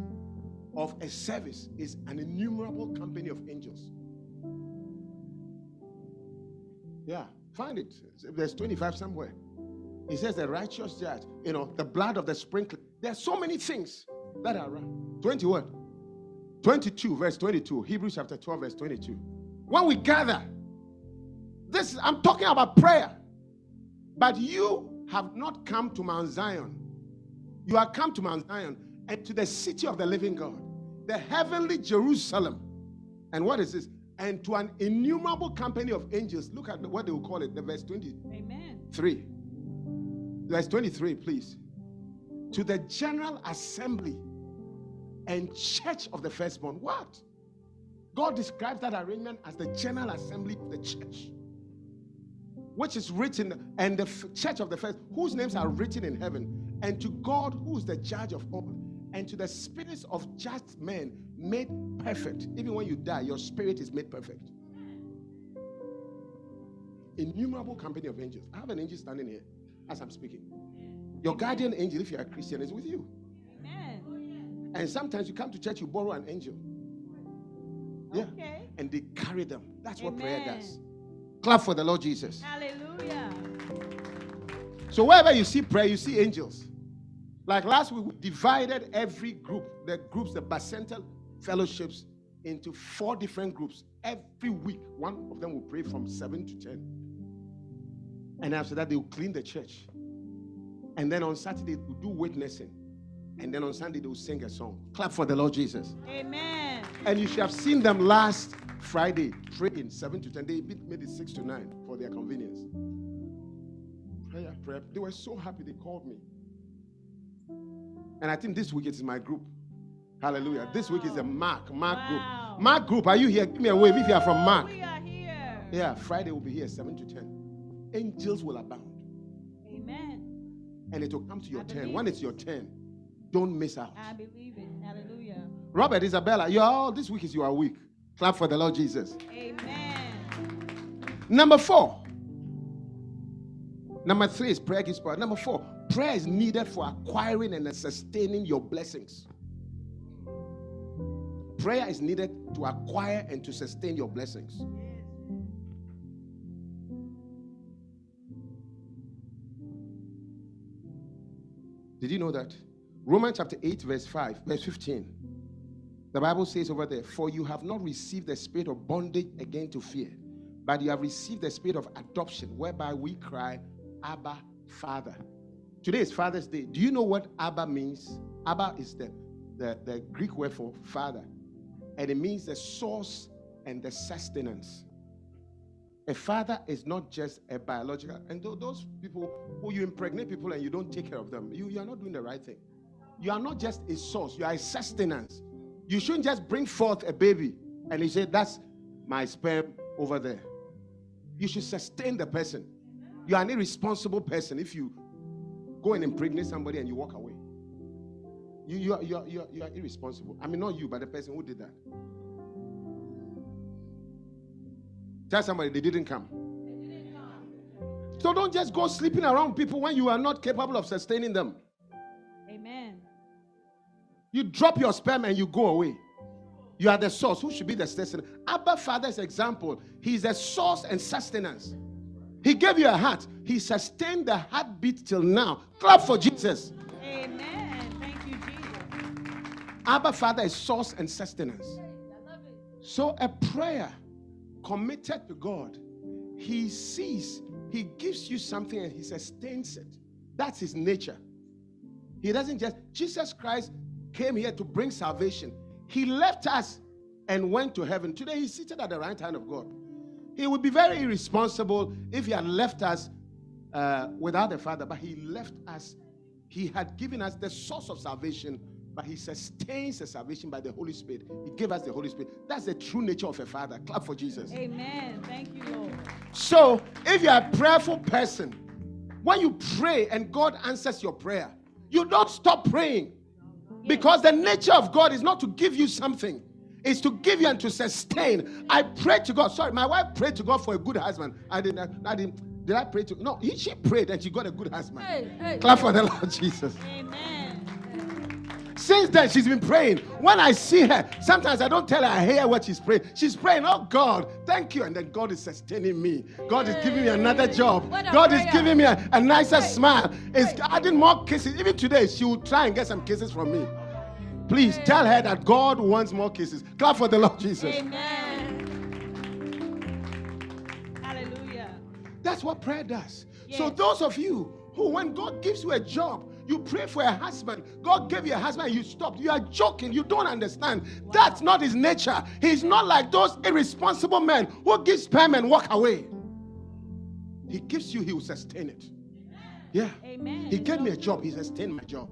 of a service is an innumerable company of angels. Yeah, find it. There's 25 somewhere. He says the righteous judge, you know, the blood of the sprinkler. There are so many things that are around. 21. 22, verse 22. Hebrews chapter 12, verse 22. When we gather, this, I'm talking about prayer. But you have not come to Mount Zion. You have come to Mount Zion and to the city of the living God, the heavenly Jerusalem. And what is this? And to an innumerable company of angels. Look at what they will call it, the verse 23. Amen. Verse 23, please. To the general assembly and church of the firstborn. What? God describes that arrangement as the general assembly of the church, which is written, and the church of the first, whose names are written in heaven, and to God, who is the judge of all, and to the spirits of just men made perfect. Even when you die, your spirit is made perfect. Innumerable company of angels. I have an angel standing here as I'm speaking. Your guardian angel, if you are a Christian, is with you. Amen. And sometimes you come to church, you borrow an angel. Yeah. Okay. And they carry them. That's what prayer does. Clap for the Lord Jesus. Hallelujah. So wherever you see prayer, you see angels. Like last week, we divided every group, the Bacental fellowships, into 4 different groups. Every week, one of them will pray from 7 to 10. And after that, they will clean the church. And then on Saturday, they will do witnessing. And then on Sunday, they will sing a song. Clap for the Lord Jesus. Amen. And you should have seen them last Friday, praying 7 to 10. They made it 6 to 9 for their convenience. Prayer, prayer. They were so happy they called me. And I think this week it is my group. Hallelujah. Wow. This week is the Mark wow. group. Mark group, are you here? Give me a wave if you are from Mark. We are here. Yeah, Friday will be here, 7 to 10. Angels will abound. Amen. And it will come to your turn. When it's your turn, don't miss out. I believe it. Hallelujah. Robert, Isabella, you are all, this week is your week. Clap for the Lord Jesus. Amen. Number 3 is prayer gives power. Number 4, prayer is needed for acquiring and sustaining your blessings. Prayer is needed to acquire and to sustain your blessings. Yes. Did you know that? Romans chapter 8, verse 15. The Bible says over there, for you have not received the spirit of bondage again to fear, but you have received the spirit of adoption, whereby we cry, Abba, Father. Today is Father's Day. Do you know what Abba means? Abba is the Greek word for father. And it means the source and the sustenance. A father is not just a biological. And those people who you impregnate people and you don't take care of them, you are not doing the right thing. You are not just a source. You are a sustenance. You shouldn't just bring forth a baby and you say, that's my sperm over there. You should sustain the person. You are an irresponsible person if you go and impregnate somebody and you walk away. You are irresponsible. I mean, not you, but the person who did that. Tell somebody they didn't come. They didn't come. So don't just go sleeping around people when you are not capable of sustaining them. Amen. You drop your sperm and you go away. You are the source. Who should be the sustenance? Abba Father's example. He is the source and sustenance. He gave you a heart. He sustained the heartbeat till now. Clap for Jesus. Amen. Thank you, Jesus. Abba Father is source and sustenance. I love it. So a prayer committed to God, He sees, He gives you something and He sustains it. That's His nature. He doesn't just, Jesus Christ came here to bring salvation. He left us and went to heaven. Today He's seated at the right hand of God. He would be very irresponsible if He had left us without the Father, but He left us. He had given us the source of salvation, but He sustains the salvation by the Holy Spirit. He gave us the Holy Spirit. That's the true nature of a father. Clap for Jesus. Amen. Thank you, Lord. So, if you're a prayerful person, when you pray and God answers your prayer, you don't stop praying, because the nature of God is not to give you something. It's to give you and to sustain. I prayed to God. Sorry, my wife prayed to God for a good husband. Did I pray to? No, she prayed and she got a good husband. Hey. Clap for the Lord Jesus. Amen. Since then, she's been praying. When I see her, sometimes I don't tell her. I hear what she's praying. She's praying, oh God, thank you. And then God is sustaining me. God is giving me another job. God is giving me a nicer smile. It's adding more kisses. Even today, she will try and get some kisses from me. Please tell her that God wants more kisses. Clap for the Lord Jesus. Amen. That's what prayer does. Yes. So those of you who, when God gives you a job, you pray for a husband. God gave you a husband, you stopped. You are joking. You don't understand. Wow. That's not his nature. He's not like those irresponsible men who give sperm and walk away. He gives you, he will sustain it. Yeah. Amen. He gave me a job. He sustained my job.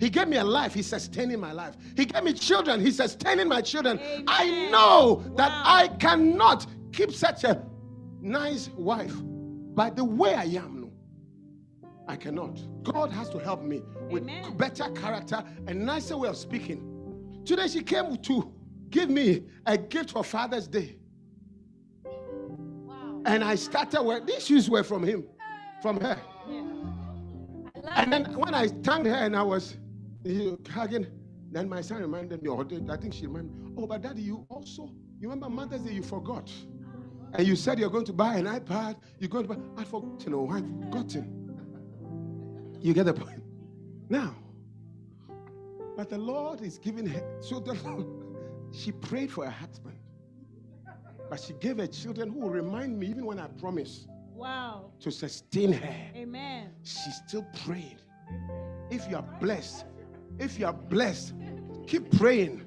He gave me a life. He's sustaining my life. He gave me children. He's sustaining my children. Amen. I know that I cannot keep such a nice wife. By the way I am, no, I cannot. God has to help me with better character and nicer way of speaking. Today she came to give me a gift for Father's Day. Wow. And I started with, these shoes were from him, from her. Yeah. And then when I thanked her and I was hugging, then my son reminded me, or I think she reminded me, oh, but Daddy, you remember Mother's Day, you forgot. And you said you're going to buy an iPad. You're going to buy. I've forgotten. Oh, I've forgotten. You get the point. Now, but the Lord is giving her. So the Lord, she prayed for her husband, but she gave her children who will remind me even when I promise. Wow. To sustain her. Amen. She still prayed. If you are blessed, keep praying.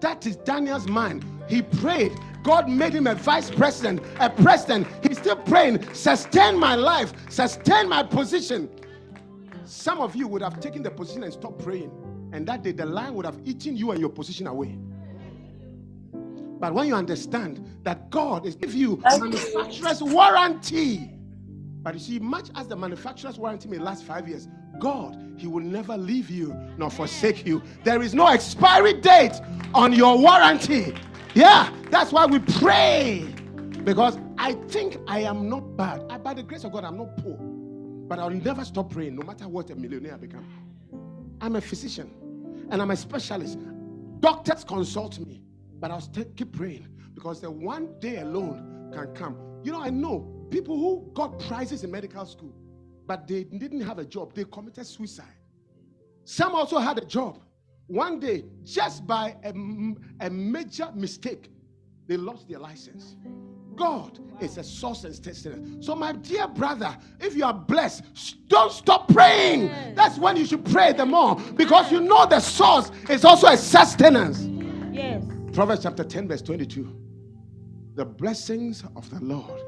That is Daniel's mind. He prayed. God made him a vice president, a president. He's still praying, sustain my life, sustain my position. Some of you would have taken the position and stopped praying. And that day, the lion would have eaten you and your position away. But when you understand that God is giving you a manufacturer's warranty. But you see, much as the manufacturer's warranty may last 5 years, God, he will never leave you nor forsake you. There is no expiry date on your warranty. Yeah, that's why we pray. Because I think I am not bad. By the grace of God, I'm not poor. But I'll never stop praying, no matter what a millionaire I become. I'm a physician and I'm a specialist. Doctors consult me, but I'll still keep praying because the one day alone can come. You know, I know people who got prizes in medical school, but they didn't have a job. They committed suicide. Some also had a job. One day, just by a major mistake, they lost their license. God is a source and sustainer. So my dear brother, if you are blessed, don't stop praying. Yes. That's when you should pray the more. Because you know the source is also a sustenance. Yes. Proverbs chapter 10 verse 22. The blessings of the Lord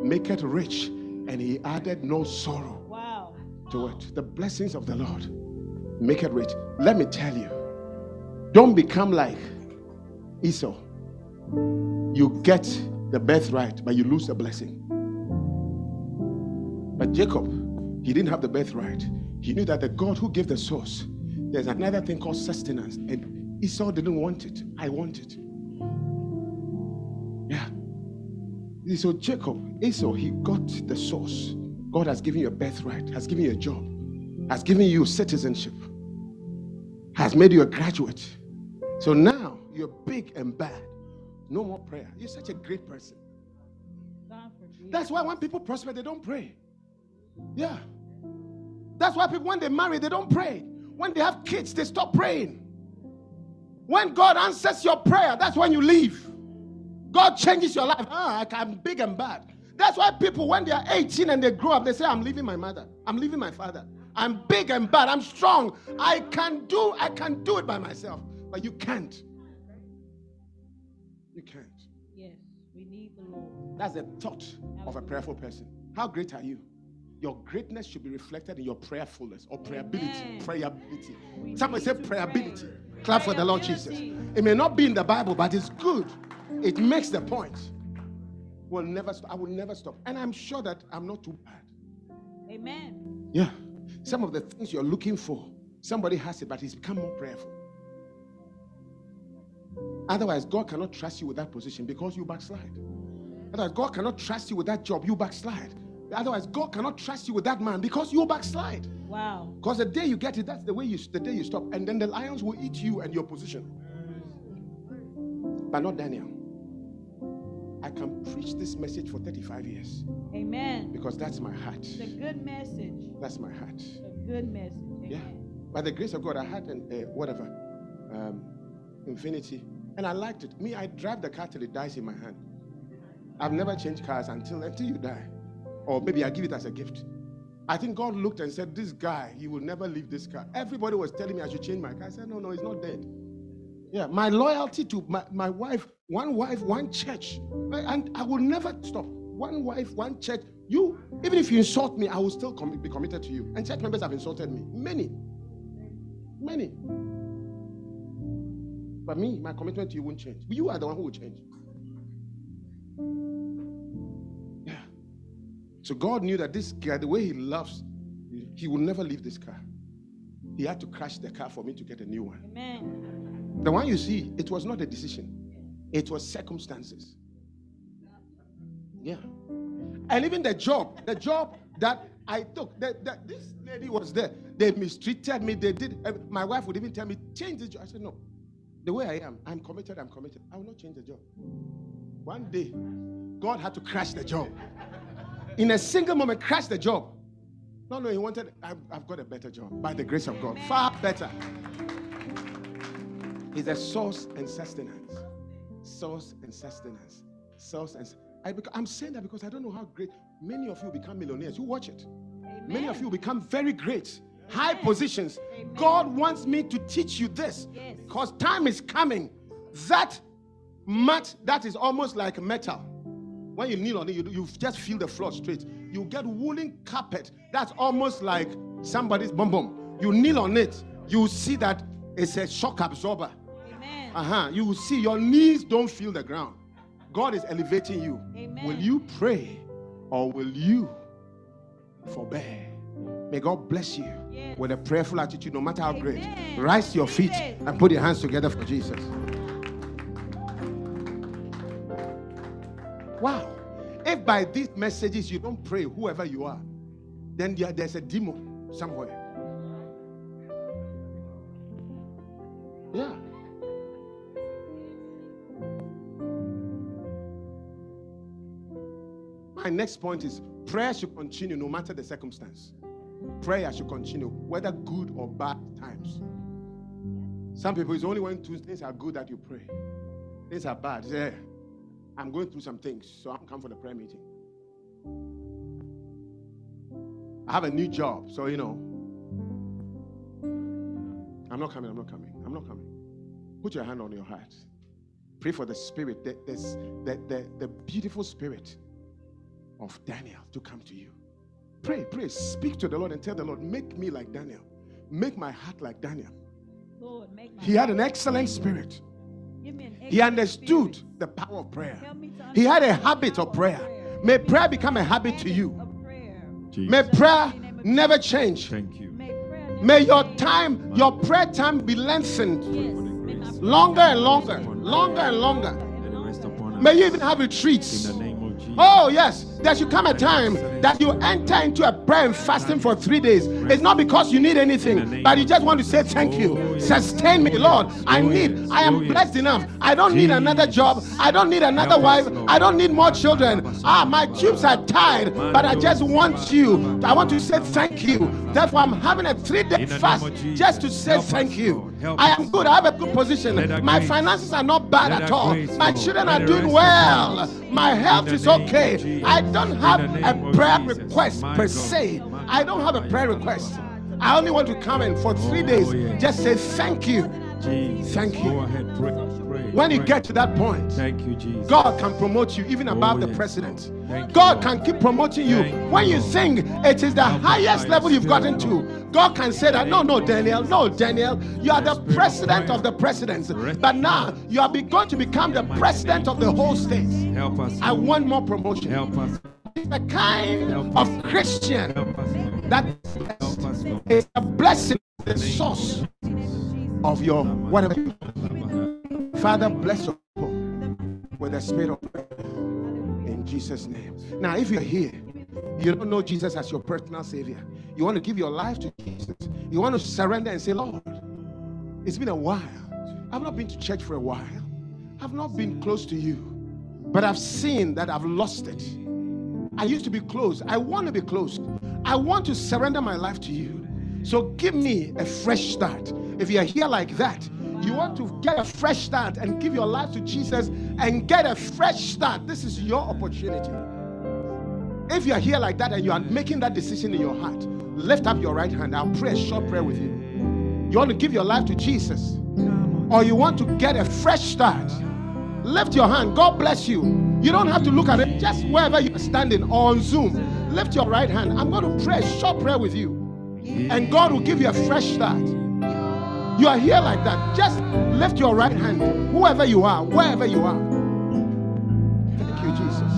make it rich, and he added no sorrow to it. The blessings of the Lord make it rich. Let me tell you, don't become like Esau. You get the birthright, but you lose the blessing. But Jacob, he didn't have the birthright. He knew that the God who gave the source, there's another thing called sustenance, and Esau didn't want it. I want it. Yeah. So Jacob, Esau, he got the source. God has given you a birthright, has given you a job, has given you citizenship, has made you a graduate. So now you're big and bad. No more prayer. You're such a great person. That's why when people prosper, they don't pray. Yeah. That's why people, when they marry, they don't pray. When they have kids, they stop praying. When God answers your prayer, that's when you leave. God changes your life. I'm big and bad. That's why people, when they are 18 and they grow up, they say, I'm leaving my mother. I'm leaving my father. I'm big and bad. I'm strong. I can do it by myself. But you can't. You can't. Yes, we need the Lord. That's the thought of a prayerful person. How great are you? Your greatness should be reflected in your prayerfulness or prayability. Prayability. Somebody say prayability. Clap for the Lord Jesus. It may not be in the Bible, but it's good. It makes the point. Will never stop. I will never stop. And I'm sure that I'm not too bad. Amen. Yeah. Some of the things you're looking for, somebody has it, but he's become more prayerful. Otherwise, God cannot trust you with that position because you backslide. Otherwise, God cannot trust you with that job. You backslide. Otherwise, God cannot trust you with that man because you backslide. Wow. Because the day you get it, that's the day you stop. And then the lions will eat you and your position. But not Daniel. I can preach this message for 35 years. Amen. Because that's my heart. It's a good message. That's my heart. It's a good message. Amen. Yeah. By the grace of God, I had Infinity. And I liked it. Me, I drive the car till it dies in my hand. I've never changed cars until you die. Or maybe I give it as a gift. I think God looked and said, this guy, he will never leave this car. Everybody was telling me I should change my car. I said, no, it's not dead. Yeah, my loyalty to my wife, one church. And I will never stop. One wife, one church. You, even if you insult me, I will still be committed to you. And church members have insulted me. Many. But me, my commitment to you won't change. You are the one who will change. Yeah. So God knew that this guy, the way he loves, he will never leave this car. He had to crash the car for me to get a new one. Amen. The one you see, it was not a decision. It was circumstances. Yeah. And even the job that I took, that this lady was there. They mistreated me. They did. My wife would even tell me, change the job. I said, no. The way I am, I'm committed. I will not change the job. One day, God had to crash the job. In a single moment, crash the job. No, he wanted, I've got a better job, by the grace of God. Far better. He's a source and sustenance. Source and sustenance. Source and sustenance. I'm saying that because I don't know how great. Many of you become millionaires. You watch it. Amen. Many of you become very great. High positions. Amen. God wants me to teach you this. Yes. Because time is coming. That mat that is almost like metal. When you kneel on it, you just feel the floor straight. You get woolen carpet that's almost like somebody's bum. You kneel on it, you see that it's a shock absorber. Amen. You will see your knees don't feel the ground. God is elevating you. Amen. Will you pray or will you forbear? May God bless you. Yes. With a prayerful attitude, no matter how great. Amen. Rise to your feet and put your hands together for Jesus. Wow. If by these messages you don't pray, whoever you are, then there's a demon somewhere. Yeah. My next point is prayer should continue no matter the circumstance. Prayer should continue, whether good or bad times. Some people, it's only when things are good that you pray. Things are bad. Yeah. I'm going through some things, so I'm coming for the prayer meeting. I have a new job, so I'm not coming. Put your hand on your heart. Pray for the spirit, the beautiful spirit of Daniel to come to you. Pray. Speak to the Lord and tell the Lord, make me like Daniel. Make my heart like Daniel. Lord, make my heart. Had an excellent spirit. Give me an excellent he understood spirit. The power of prayer. He had a habit of prayer. May prayer become a habit to you. May prayer never change. Thank you. May your time, your prayer time be lengthened. Yes. Longer and longer. Longer and longer. May you even have retreats. Oh, yes. There should come a time that you enter into a prayer and fasting for 3 days. It's not because you need anything, but you just want to say thank you. Sustain me, Lord. I am blessed enough. I don't need another job. I don't need another wife. I don't need more children. My tubes are tied, but I just want you. I want to say thank you. Therefore, I'm having a 3-day fast just to say thank you. I am good. I have a good position. My finances are not bad at all. My children are doing well. My health is okay. I don't have a prayer request. I only want to come in for 3 days. Just say thank you. Thank you. When you get to that point, God can promote you even above the president. God can keep promoting you. When you think it is the highest level you've gotten to, God can say that, no, Daniel, you are the president of the presidents. But now, you are going to become the president of the whole state. I want more promotion. The kind of Christian that is a blessing, the source of your whatever. Father, bless us with the spirit of prayer in Jesus' name. Now, if you're here, you don't know Jesus as your personal Savior, you want to give your life to Jesus, you want to surrender and say, Lord, it's been a while. I've not been to church for a while. I've not been close to you, but I've seen that I've lost it. I used to be close. I want to be close. I want to surrender my life to you. So give me a fresh start. If you're here like that, you want to get a fresh start and give your life to Jesus and get a fresh start, this is your opportunity. If you're here like that and you are making that decision in your heart, lift up your right hand. I'll pray a short prayer with you. You want to give your life to Jesus, or you want to get a fresh start, lift your hand. God bless you. You don't have to look at it. Just wherever you're standing or on Zoom, lift your right hand. I'm going to pray a short prayer with you, and God will give you a fresh start. You are here like that. Just lift your right hand, whoever you are, wherever you are. Thank you, Jesus.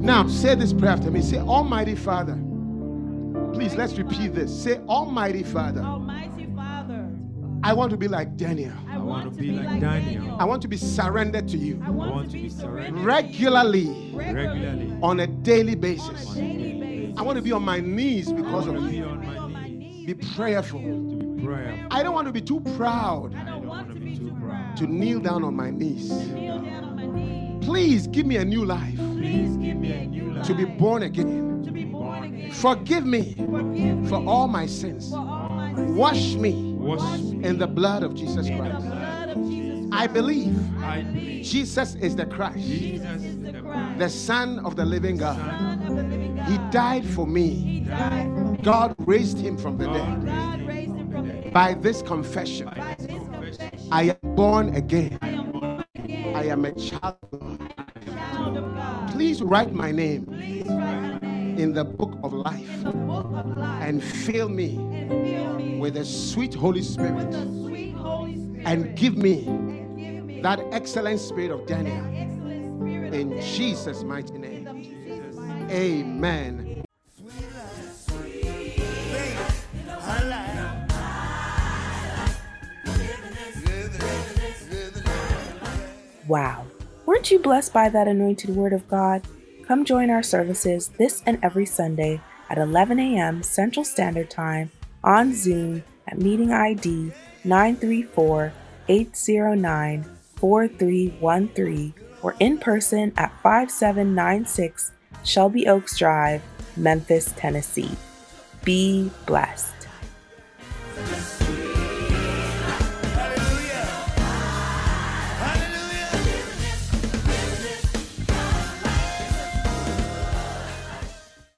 Now, say this prayer after me. Say, Almighty Father. Please, let's repeat this. Say, Almighty Father. Almighty Father. I want to be like Daniel. I want to be like Daniel. I want to be surrendered to you. I want to be surrendered regularly on a daily basis. I want to be on my knees because of you. Be prayerful. I don't want to be too proud to kneel down on my knees. Please give me a new life to be born again. Forgive me for all my sins. Wash me in the blood of Jesus Christ. I believe Jesus is the Christ, the Son of the living God. He died for me. God raised him from the dead. By this confession, I am born again. I am a child of God. Please write my name in the book of life and fill me with the sweet Holy Spirit and give me that excellent spirit of Daniel in Jesus' mighty name. Amen. Wow, weren't you blessed by that anointed word of God? Come join our services this and every Sunday at 11 a.m. Central Standard Time on Zoom at meeting ID 934-809-4313 or in person at 5796 Shelby Oaks Drive, Memphis, Tennessee. Be blessed.